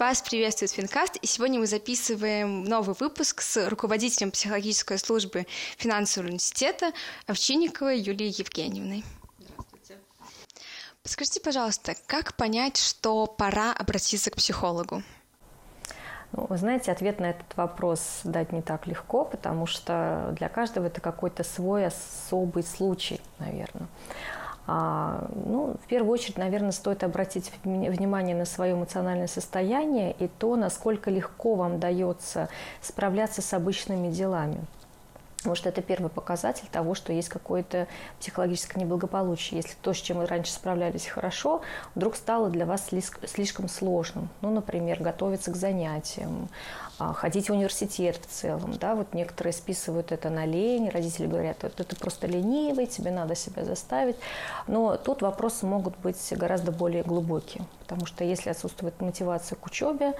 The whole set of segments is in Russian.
Вас приветствует Финкаст, и сегодня мы записываем новый выпуск с руководителем психологической службы Финансового университета Овчинниковой Юлией Евгеньевной. Здравствуйте. Подскажите, пожалуйста, как понять, что пора обратиться к психологу? Ну, вы знаете, ответ на этот вопрос дать не так легко, потому что для каждого это какой-то свой особый случай, наверное. В первую очередь, наверное, стоит обратить внимание на свое эмоциональное состояние и то, насколько легко вам дается справляться с обычными делами. Потому что это первый показатель того, что есть какое-то психологическое неблагополучие. Если то, с чем вы раньше справлялись хорошо, вдруг стало для вас слишком сложным. Ну, например, готовиться к занятиям, ходить в университет в целом. Да? Вот некоторые списывают это на лень, родители говорят, вот это просто ленивый, тебе надо себя заставить. Но тут вопросы могут быть гораздо более глубокие. Потому что если отсутствует мотивация к учебе,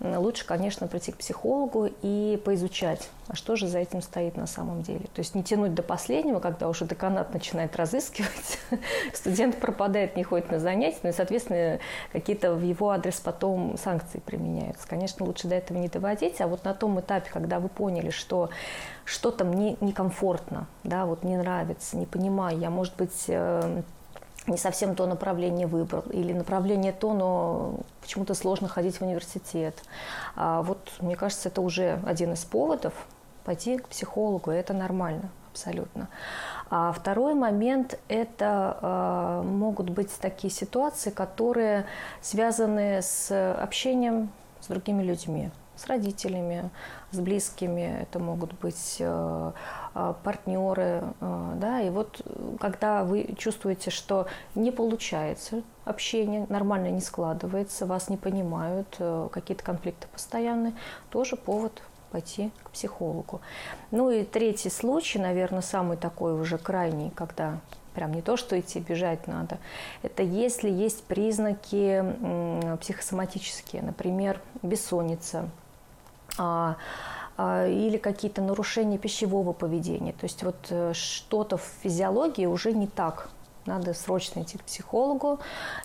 лучше, конечно, прийти к психологу и поизучать, а что же за этим стоит на самом деле. То есть не тянуть до последнего, когда уже деканат начинает разыскивать, студент пропадает, не ходит на занятия, ну и, соответственно, какие-то в его адрес потом санкции применяются. Конечно, лучше до этого не доводить, а вот на том этапе, когда вы поняли, что что-то мне некомфортно, да, вот не нравится, не понимаю, я, может быть, не совсем то направление выбрал, или направление то, но почему-то сложно ходить в университет. Мне кажется, это уже один из поводов пойти к психологу, и это нормально абсолютно. А второй момент – это могут быть такие ситуации, которые связаны с общением с другими людьми, с родителями, с близкими, это могут быть партнеры, да, и вот когда вы чувствуете, что не получается общение, нормально не складывается, вас не понимают, какие-то конфликты постоянные, тоже повод пойти к психологу. Ну и третий случай, наверное, самый такой уже крайний, когда прям не то, что идти бежать надо, это если есть признаки психосоматические, например, бессонница, или какие-то нарушения пищевого поведения. То есть вот что-то в физиологии уже не так. Надо срочно идти к психологу,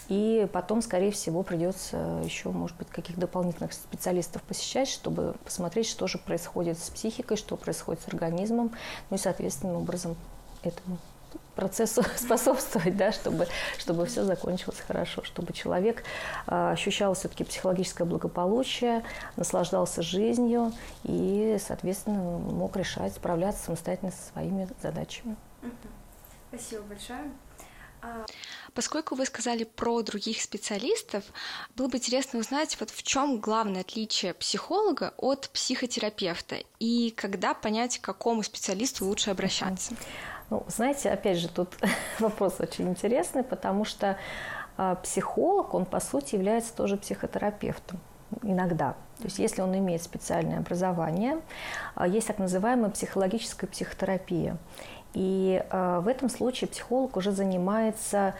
и потом, скорее всего, придется еще, может быть, каких-то дополнительных специалистов посещать, чтобы посмотреть, что же происходит с психикой, что происходит с организмом, ну и, соответственным образом, этому процессу способствовать, да, чтобы все закончилось хорошо, чтобы человек ощущал все-таки психологическое благополучие, наслаждался жизнью и, соответственно, мог решать, справляться самостоятельно со своими задачами. Спасибо большое. Поскольку вы сказали про других специалистов, было бы интересно узнать, вот в чем главное отличие психолога от психотерапевта и когда понять, к какому специалисту лучше обращаться. Ну, знаете, опять же, тут вопрос очень интересный, потому что психолог, он, по сути, является тоже психотерапевтом иногда. То есть если он имеет специальное образование, есть так называемая психологическая психотерапия. И в этом случае психолог уже занимается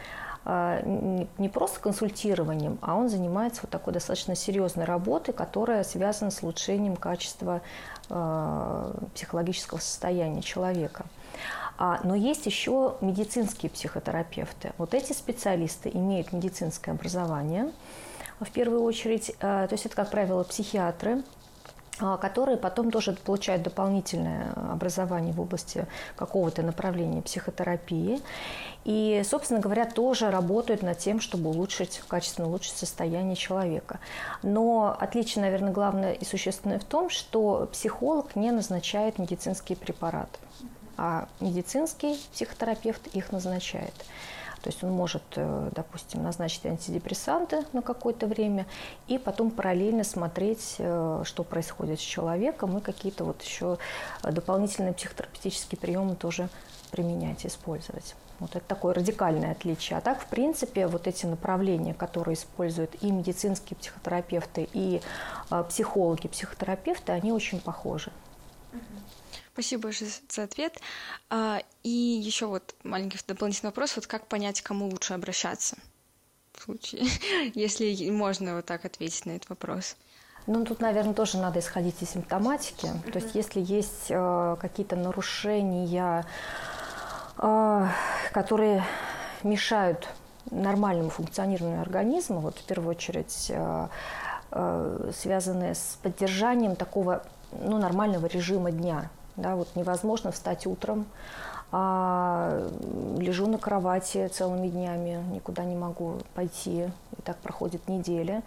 не просто консультированием, а он занимается вот такой достаточно серьезной работой, которая связана с улучшением качества психологического состояния человека. Но есть еще медицинские психотерапевты. Вот эти специалисты имеют медицинское образование, в первую очередь. То есть это, как правило, психиатры, которые потом тоже получают дополнительное образование в области какого-то направления психотерапии. И, собственно говоря, тоже работают над тем, чтобы качественно улучшить состояние человека. Но отличие, наверное, главное и существенное в том, что психолог не назначает медицинские препараты, а медицинский психотерапевт их назначает. То есть он может, допустим, назначить антидепрессанты на какое-то время и потом параллельно смотреть, что происходит с человеком, и какие-то вот еще дополнительные психотерапевтические приемы тоже применять, использовать. Вот это такое радикальное отличие. А так, в принципе, вот эти направления, которые используют и медицинские психотерапевты, и психологи, психотерапевты, они очень похожи. Спасибо большое за ответ. И еще вот маленький дополнительный вопрос. Вот как понять, к кому лучше обращаться в случае, если можно вот так ответить на этот вопрос? Ну, тут, наверное, тоже надо исходить из симптоматики. То есть если есть какие-то нарушения, которые мешают нормальному функционированию организма, вот в первую очередь связанные с поддержанием такого нормального режима дня. Да, вот невозможно встать утром, а лежу на кровати целыми днями, никуда не могу пойти. И так проходит неделя,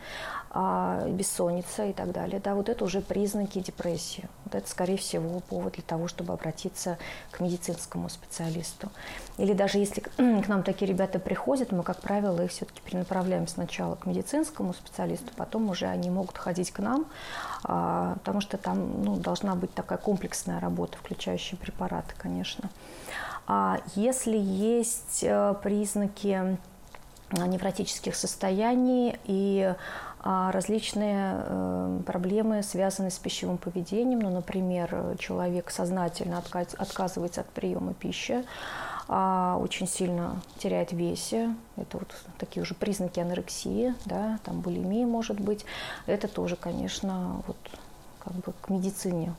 бессонница и так далее. Да, вот это уже признаки депрессии. Вот это, скорее всего, повод для того, чтобы обратиться к медицинскому специалисту. Или даже если к нам такие ребята приходят, мы, как правило, их все-таки перенаправляем сначала к медицинскому специалисту, потом уже они могут ходить к нам, потому что там должна быть такая комплексная работа, включающая препараты, конечно. А если есть признаки невротических состояний и различные проблемы, связанные с пищевым поведением, например, человек сознательно отказывается от приема пищи, очень сильно теряет в весе, это вот такие уже признаки анорексии, да, там булимия может быть, это тоже, конечно, вот, как бы к медицине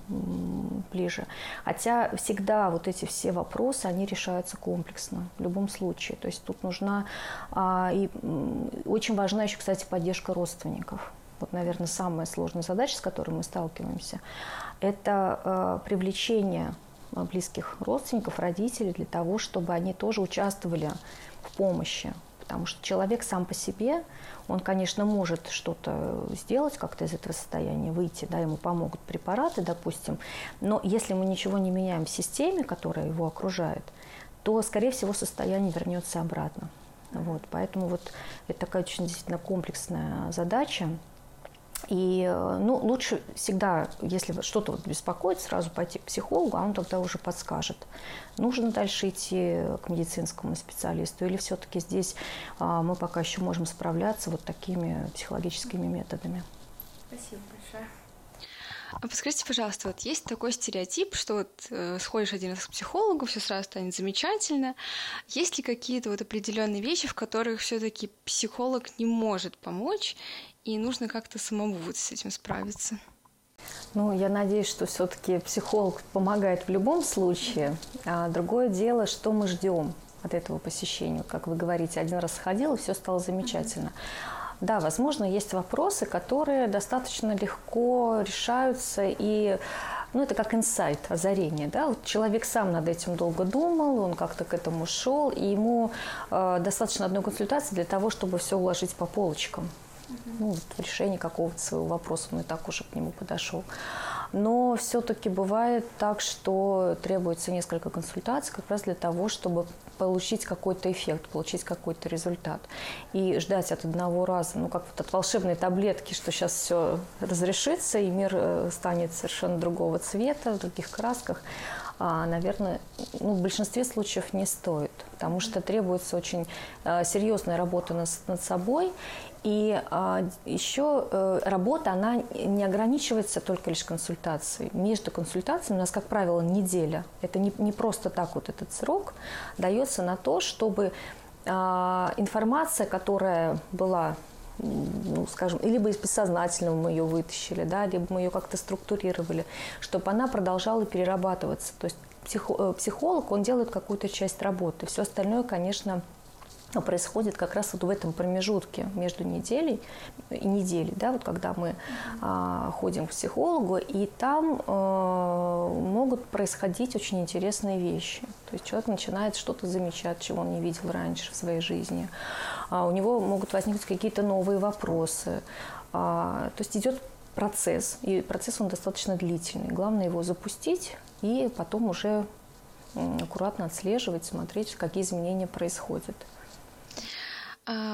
ближе. Хотя всегда вот эти все вопросы, они решаются комплексно в любом случае. То есть тут нужна и очень важна еще, кстати, поддержка родственников. Вот, наверное, самая сложная задача, с которой мы сталкиваемся, это привлечение близких родственников, родителей для того, чтобы они тоже участвовали в помощи. Потому что человек сам по себе, он, конечно, может что-то сделать, как-то из этого состояния выйти, да, ему помогут препараты, допустим. Но если мы ничего не меняем в системе, которая его окружает, то, скорее всего, состояние вернется обратно. Вот, поэтому вот это такая очень действительно комплексная задача. И лучше всегда, если что-то беспокоит, сразу пойти к психологу, а он тогда уже подскажет, нужно дальше идти к медицинскому специалисту или все-таки здесь мы пока еще можем справляться вот такими психологическими методами. Спасибо большое. А подскажите, пожалуйста, вот есть такой стереотип, что сходишь один раз к психологу, все сразу станет замечательно. Есть ли какие-то определенные вещи, в которых все-таки психолог не может помочь, и нужно как-то самому с этим справиться? Я надеюсь, что все-таки психолог помогает в любом случае. А другое дело, что мы ждем от этого посещения. Как вы говорите, один раз сходил, и все стало замечательно. Да, возможно, есть вопросы, которые достаточно легко решаются, и это как инсайт, озарение. Да? Вот человек сам над этим долго думал, он как-то к этому шел, и ему достаточно одной консультации для того, чтобы все уложить по полочкам. Решение какого-то своего вопроса, он и так уже к нему подошел. Но все-таки бывает так, что требуется несколько консультаций как раз для того, чтобы получить какой-то эффект, получить какой-то результат. И ждать от одного раза, как вот от волшебной таблетки, что сейчас все разрешится, и мир станет совершенно другого цвета, в других красках, наверное, в большинстве случаев не стоит, потому что требуется очень серьезная работа над собой. И еще работа, она не ограничивается только лишь консультацией. Между консультациями у нас, как правило, неделя. Это не просто так вот этот срок дается на то, чтобы информация, которая была, скажем, либо из бессознательного мы ее вытащили, да, либо мы ее как-то структурировали, чтобы она продолжала перерабатываться. То есть психолог, он делает какую-то часть работы. Все остальное, конечно, происходит как раз вот в этом промежутке между неделей, да, вот когда мы ходим к психологу, и там могут происходить очень интересные вещи. То есть человек начинает что-то замечать, чего он не видел раньше в своей жизни. У него могут возникнуть какие-то новые вопросы. То есть идет процесс, и процесс он достаточно длительный. Главное его запустить и потом уже аккуратно отслеживать, смотреть, какие изменения происходят.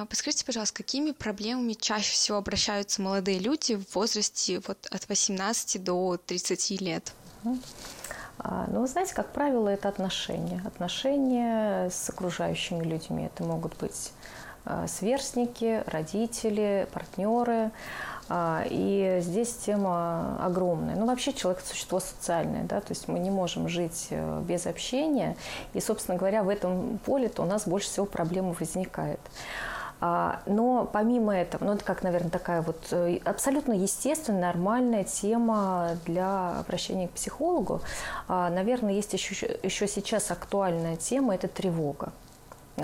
Подскажите, пожалуйста, какими проблемами чаще всего обращаются молодые люди в возрасте от 18 до 30 лет? Вы знаете, как правило, это отношения. Отношения с окружающими людьми. Это могут быть сверстники, родители, партнеры. И здесь тема огромная. Вообще человек – существо социальное, да, то есть мы не можем жить без общения. И, собственно говоря, в этом поле-то у нас больше всего проблем возникает. Но помимо этого, это как, наверное, такая вот абсолютно естественная, нормальная тема для обращения к психологу. Наверное, есть еще сейчас актуальная тема – это тревога.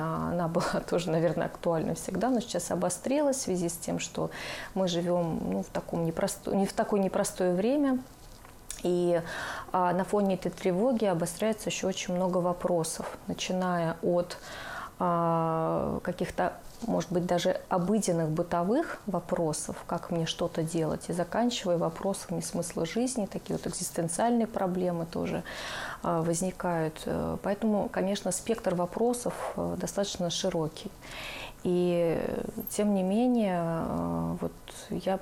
Она была тоже, наверное, актуальна всегда, но сейчас обострилась в связи с тем, что мы живем в такое непростое время. И на фоне этой тревоги обостряется еще очень много вопросов, начиная от каких-то, может быть, даже обыденных бытовых вопросов, как мне что-то делать, и заканчивая вопросами смысла жизни, такие вот экзистенциальные проблемы тоже возникают. Поэтому, конечно, спектр вопросов достаточно широкий. И тем не менее, вот я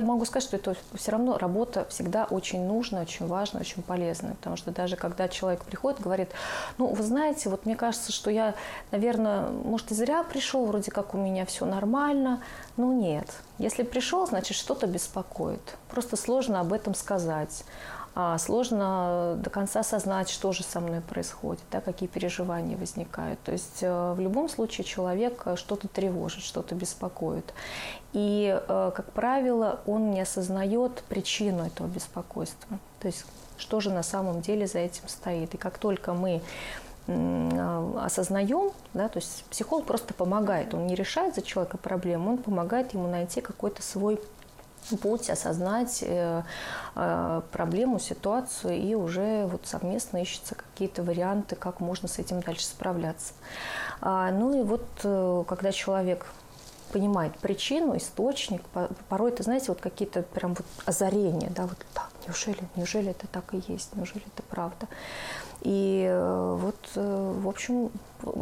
могу сказать, что это все равно работа всегда очень нужна, очень важна, очень полезна. Потому что даже когда человек приходит, говорит, вы знаете, вот мне кажется, что я, наверное, может, и зря пришел, вроде как у меня все нормально. Ну нет, если пришел, значит, что-то беспокоит. Просто сложно об этом сказать. Сложно до конца осознать, что же со мной происходит, да, какие переживания возникают. То есть в любом случае человек что-то тревожит, что-то беспокоит. И, как правило, он не осознает причину этого беспокойства. То есть что же на самом деле за этим стоит. И как только мы осознаем, да, то есть психолог просто помогает, он не решает за человека проблему, он помогает ему найти какой-то свой путь, осознать проблему, ситуацию, и уже вот совместно ищутся какие-то варианты, как можно с этим дальше справляться. Когда человек понимает причину, источник, порой это, знаете, вот какие-то прям вот озарения, да, вот так, неужели это так и есть, неужели это правда. И вот, в общем,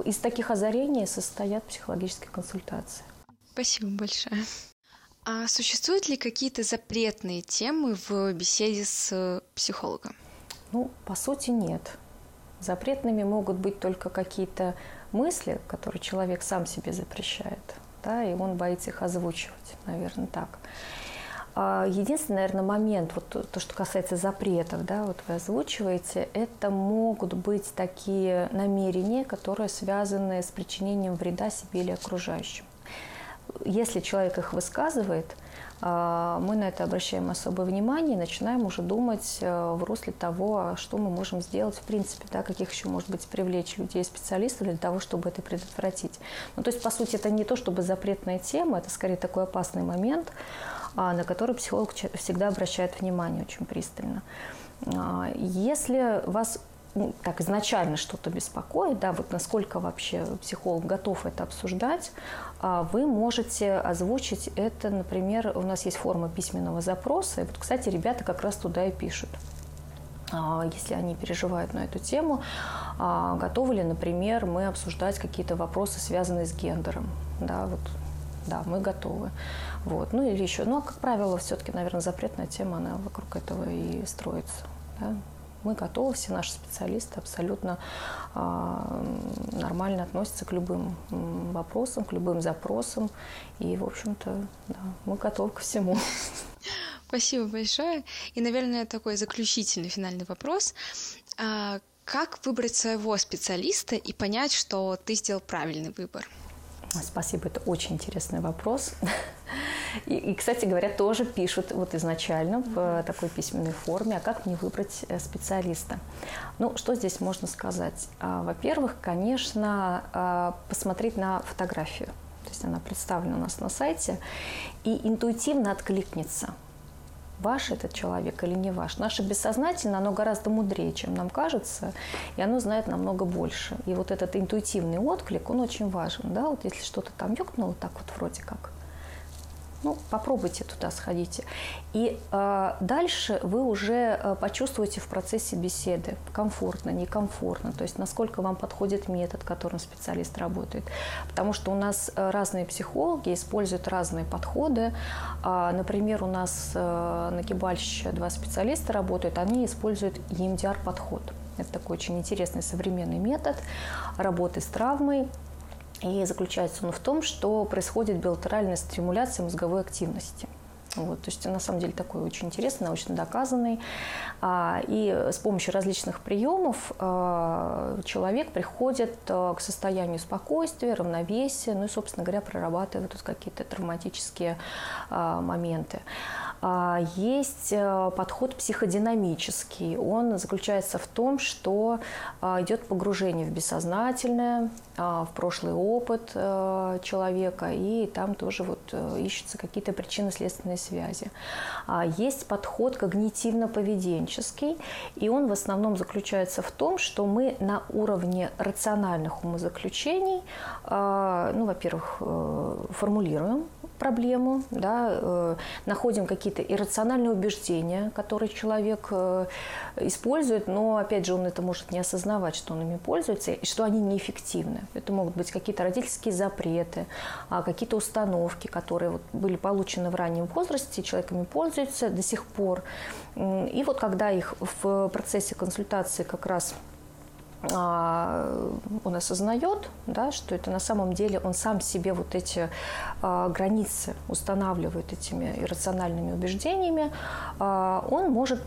из таких озарений состоят психологические консультации. Спасибо большое. А существуют ли какие-то запретные темы в беседе с психологом? По сути, нет. Запретными могут быть только какие-то мысли, которые человек сам себе запрещает, да, и он боится их озвучивать, наверное, так. Единственный, наверное, момент, вот то, что касается запретов, да, вот вы озвучиваете, это могут быть такие намерения, которые связаны с причинением вреда себе или окружающим. Если человек их высказывает, мы на это обращаем особое внимание и начинаем уже думать в русле того, что мы можем сделать в принципе, да, каких еще, может быть, привлечь людей, специалистов для того, чтобы это предотвратить. То есть, по сути, это не то, чтобы запретная тема, это скорее такой опасный момент, на который психолог всегда обращает внимание очень пристально. Если вас так изначально что-то беспокоит, да, вот насколько вообще психолог готов это обсуждать, вы можете озвучить это, например, у нас есть форма письменного запроса, и вот, кстати, ребята как раз туда и пишут, если они переживают на эту тему, готовы ли, например, мы обсуждать какие-то вопросы, связанные с гендером, да, вот. Да, мы готовы. Вот. Или еще. Как правило, все-таки, наверное, запретная тема, она вокруг этого и строится. Да? Мы готовы, все наши специалисты абсолютно нормально относятся к любым вопросам, к любым запросам. И, в общем-то, да, мы готовы ко всему. Спасибо большое. И, наверное, такой заключительный, финальный вопрос. Как выбрать своего специалиста и понять, что ты сделал правильный выбор? Спасибо, это очень интересный вопрос. И, кстати говоря, тоже пишут вот изначально в такой письменной форме, а как мне выбрать специалиста? Что здесь можно сказать? Во-первых, конечно, посмотреть на фотографию. То есть она представлена у нас на сайте, и интуитивно откликнется. Ваш этот человек или не ваш. Наше бессознательное, оно гораздо мудрее, чем нам кажется, и оно знает намного больше. И вот этот интуитивный отклик, он очень важен. Да? Вот если что-то там ёкнуло, так вот вроде как, попробуйте туда, сходите. И дальше вы уже почувствуете в процессе беседы, комфортно, некомфортно, то есть насколько вам подходит метод, которым специалист работает. Потому что у нас разные психологи используют разные подходы. Например, у нас на Кибальчиче 2 специалиста работают, они используют EMDR-подход. Это такой очень интересный современный метод работы с травмой. И заключается он в том, что происходит билатеральная стимуляция мозговой активности. Вот, то есть, на самом деле, такой очень интересный, научно доказанный. И с помощью различных приемов человек приходит к состоянию спокойствия, равновесия, собственно говоря, прорабатывает какие-то травматические моменты. Есть подход психодинамический. Он заключается в том, что идет погружение в бессознательное, в прошлый опыт человека, и там тоже вот ищутся какие-то причинно-следственные связи. Есть подход когнитивно-поведенческий, и он в основном заключается в том, что мы на уровне рациональных умозаключений, во-первых, формулируем проблему, находим какие-то иррациональные убеждения, которые человек использует, но, опять же, он это может не осознавать, что он ими пользуется, и что они неэффективны. Это могут быть какие-то родительские запреты, какие-то установки, которые были получены в раннем возрасте, человек ими пользуется до сих пор. И вот когда их в процессе консультации как раз он осознает, что это на самом деле он сам себе вот эти границы устанавливает этими иррациональными убеждениями, он может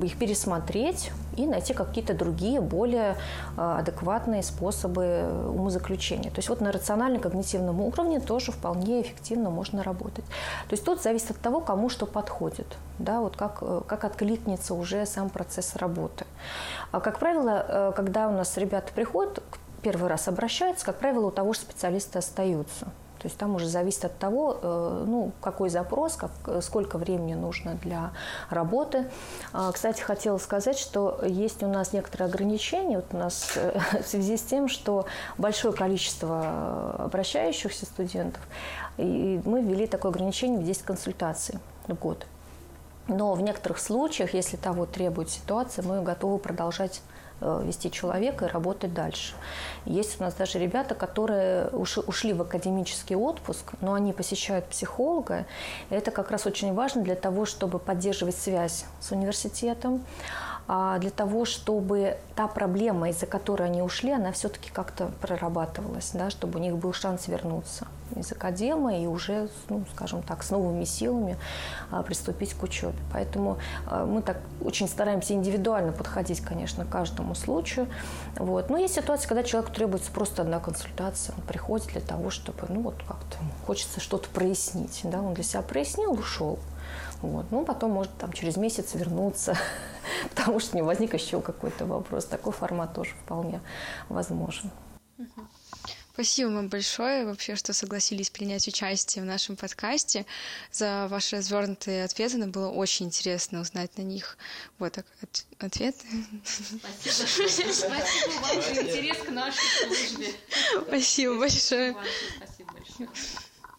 их пересмотреть и найти какие-то другие, более адекватные способы умозаключения. То есть вот на рационально-когнитивном уровне тоже вполне эффективно можно работать. То есть тут зависит от того, кому что подходит, как откликнется уже сам процесс работы. А как правило, когда у нас ребята приходят, первый раз обращаются, как правило, у того же специалиста остаются. То есть там уже зависит от того, какой запрос, сколько времени нужно для работы. Кстати, хотела сказать, что есть у нас некоторые ограничения. Вот у нас в связи с тем, что большое количество обращающихся студентов, и мы ввели такое ограничение в 10 консультаций в год. Но в некоторых случаях, если того требует ситуация, мы готовы продолжать вести человека и работать дальше. Есть у нас даже ребята, которые ушли в академический отпуск, но они посещают психолога. Это как раз очень важно для того, чтобы поддерживать связь с университетом, для того, чтобы та проблема, из-за которой они ушли, она все-таки как-то прорабатывалась, чтобы у них был шанс вернуться из академы и уже, с новыми силами приступить к учебе. Поэтому мы так очень стараемся индивидуально подходить, конечно, к каждому случаю. Но есть ситуации, когда человеку требуется просто одна консультация, он приходит для того, чтобы, хочется что-то прояснить, он для себя прояснил, ушел. Потом может через месяц вернуться, потому что у него возник еще какой-то вопрос. Такой формат тоже вполне возможен. Спасибо вам большое, вообще, что согласились принять участие в нашем подкасте. За ваши развернутые ответы нам было очень интересно узнать на них. Ответы. Спасибо вам за интерес к нашей службе. Спасибо большое.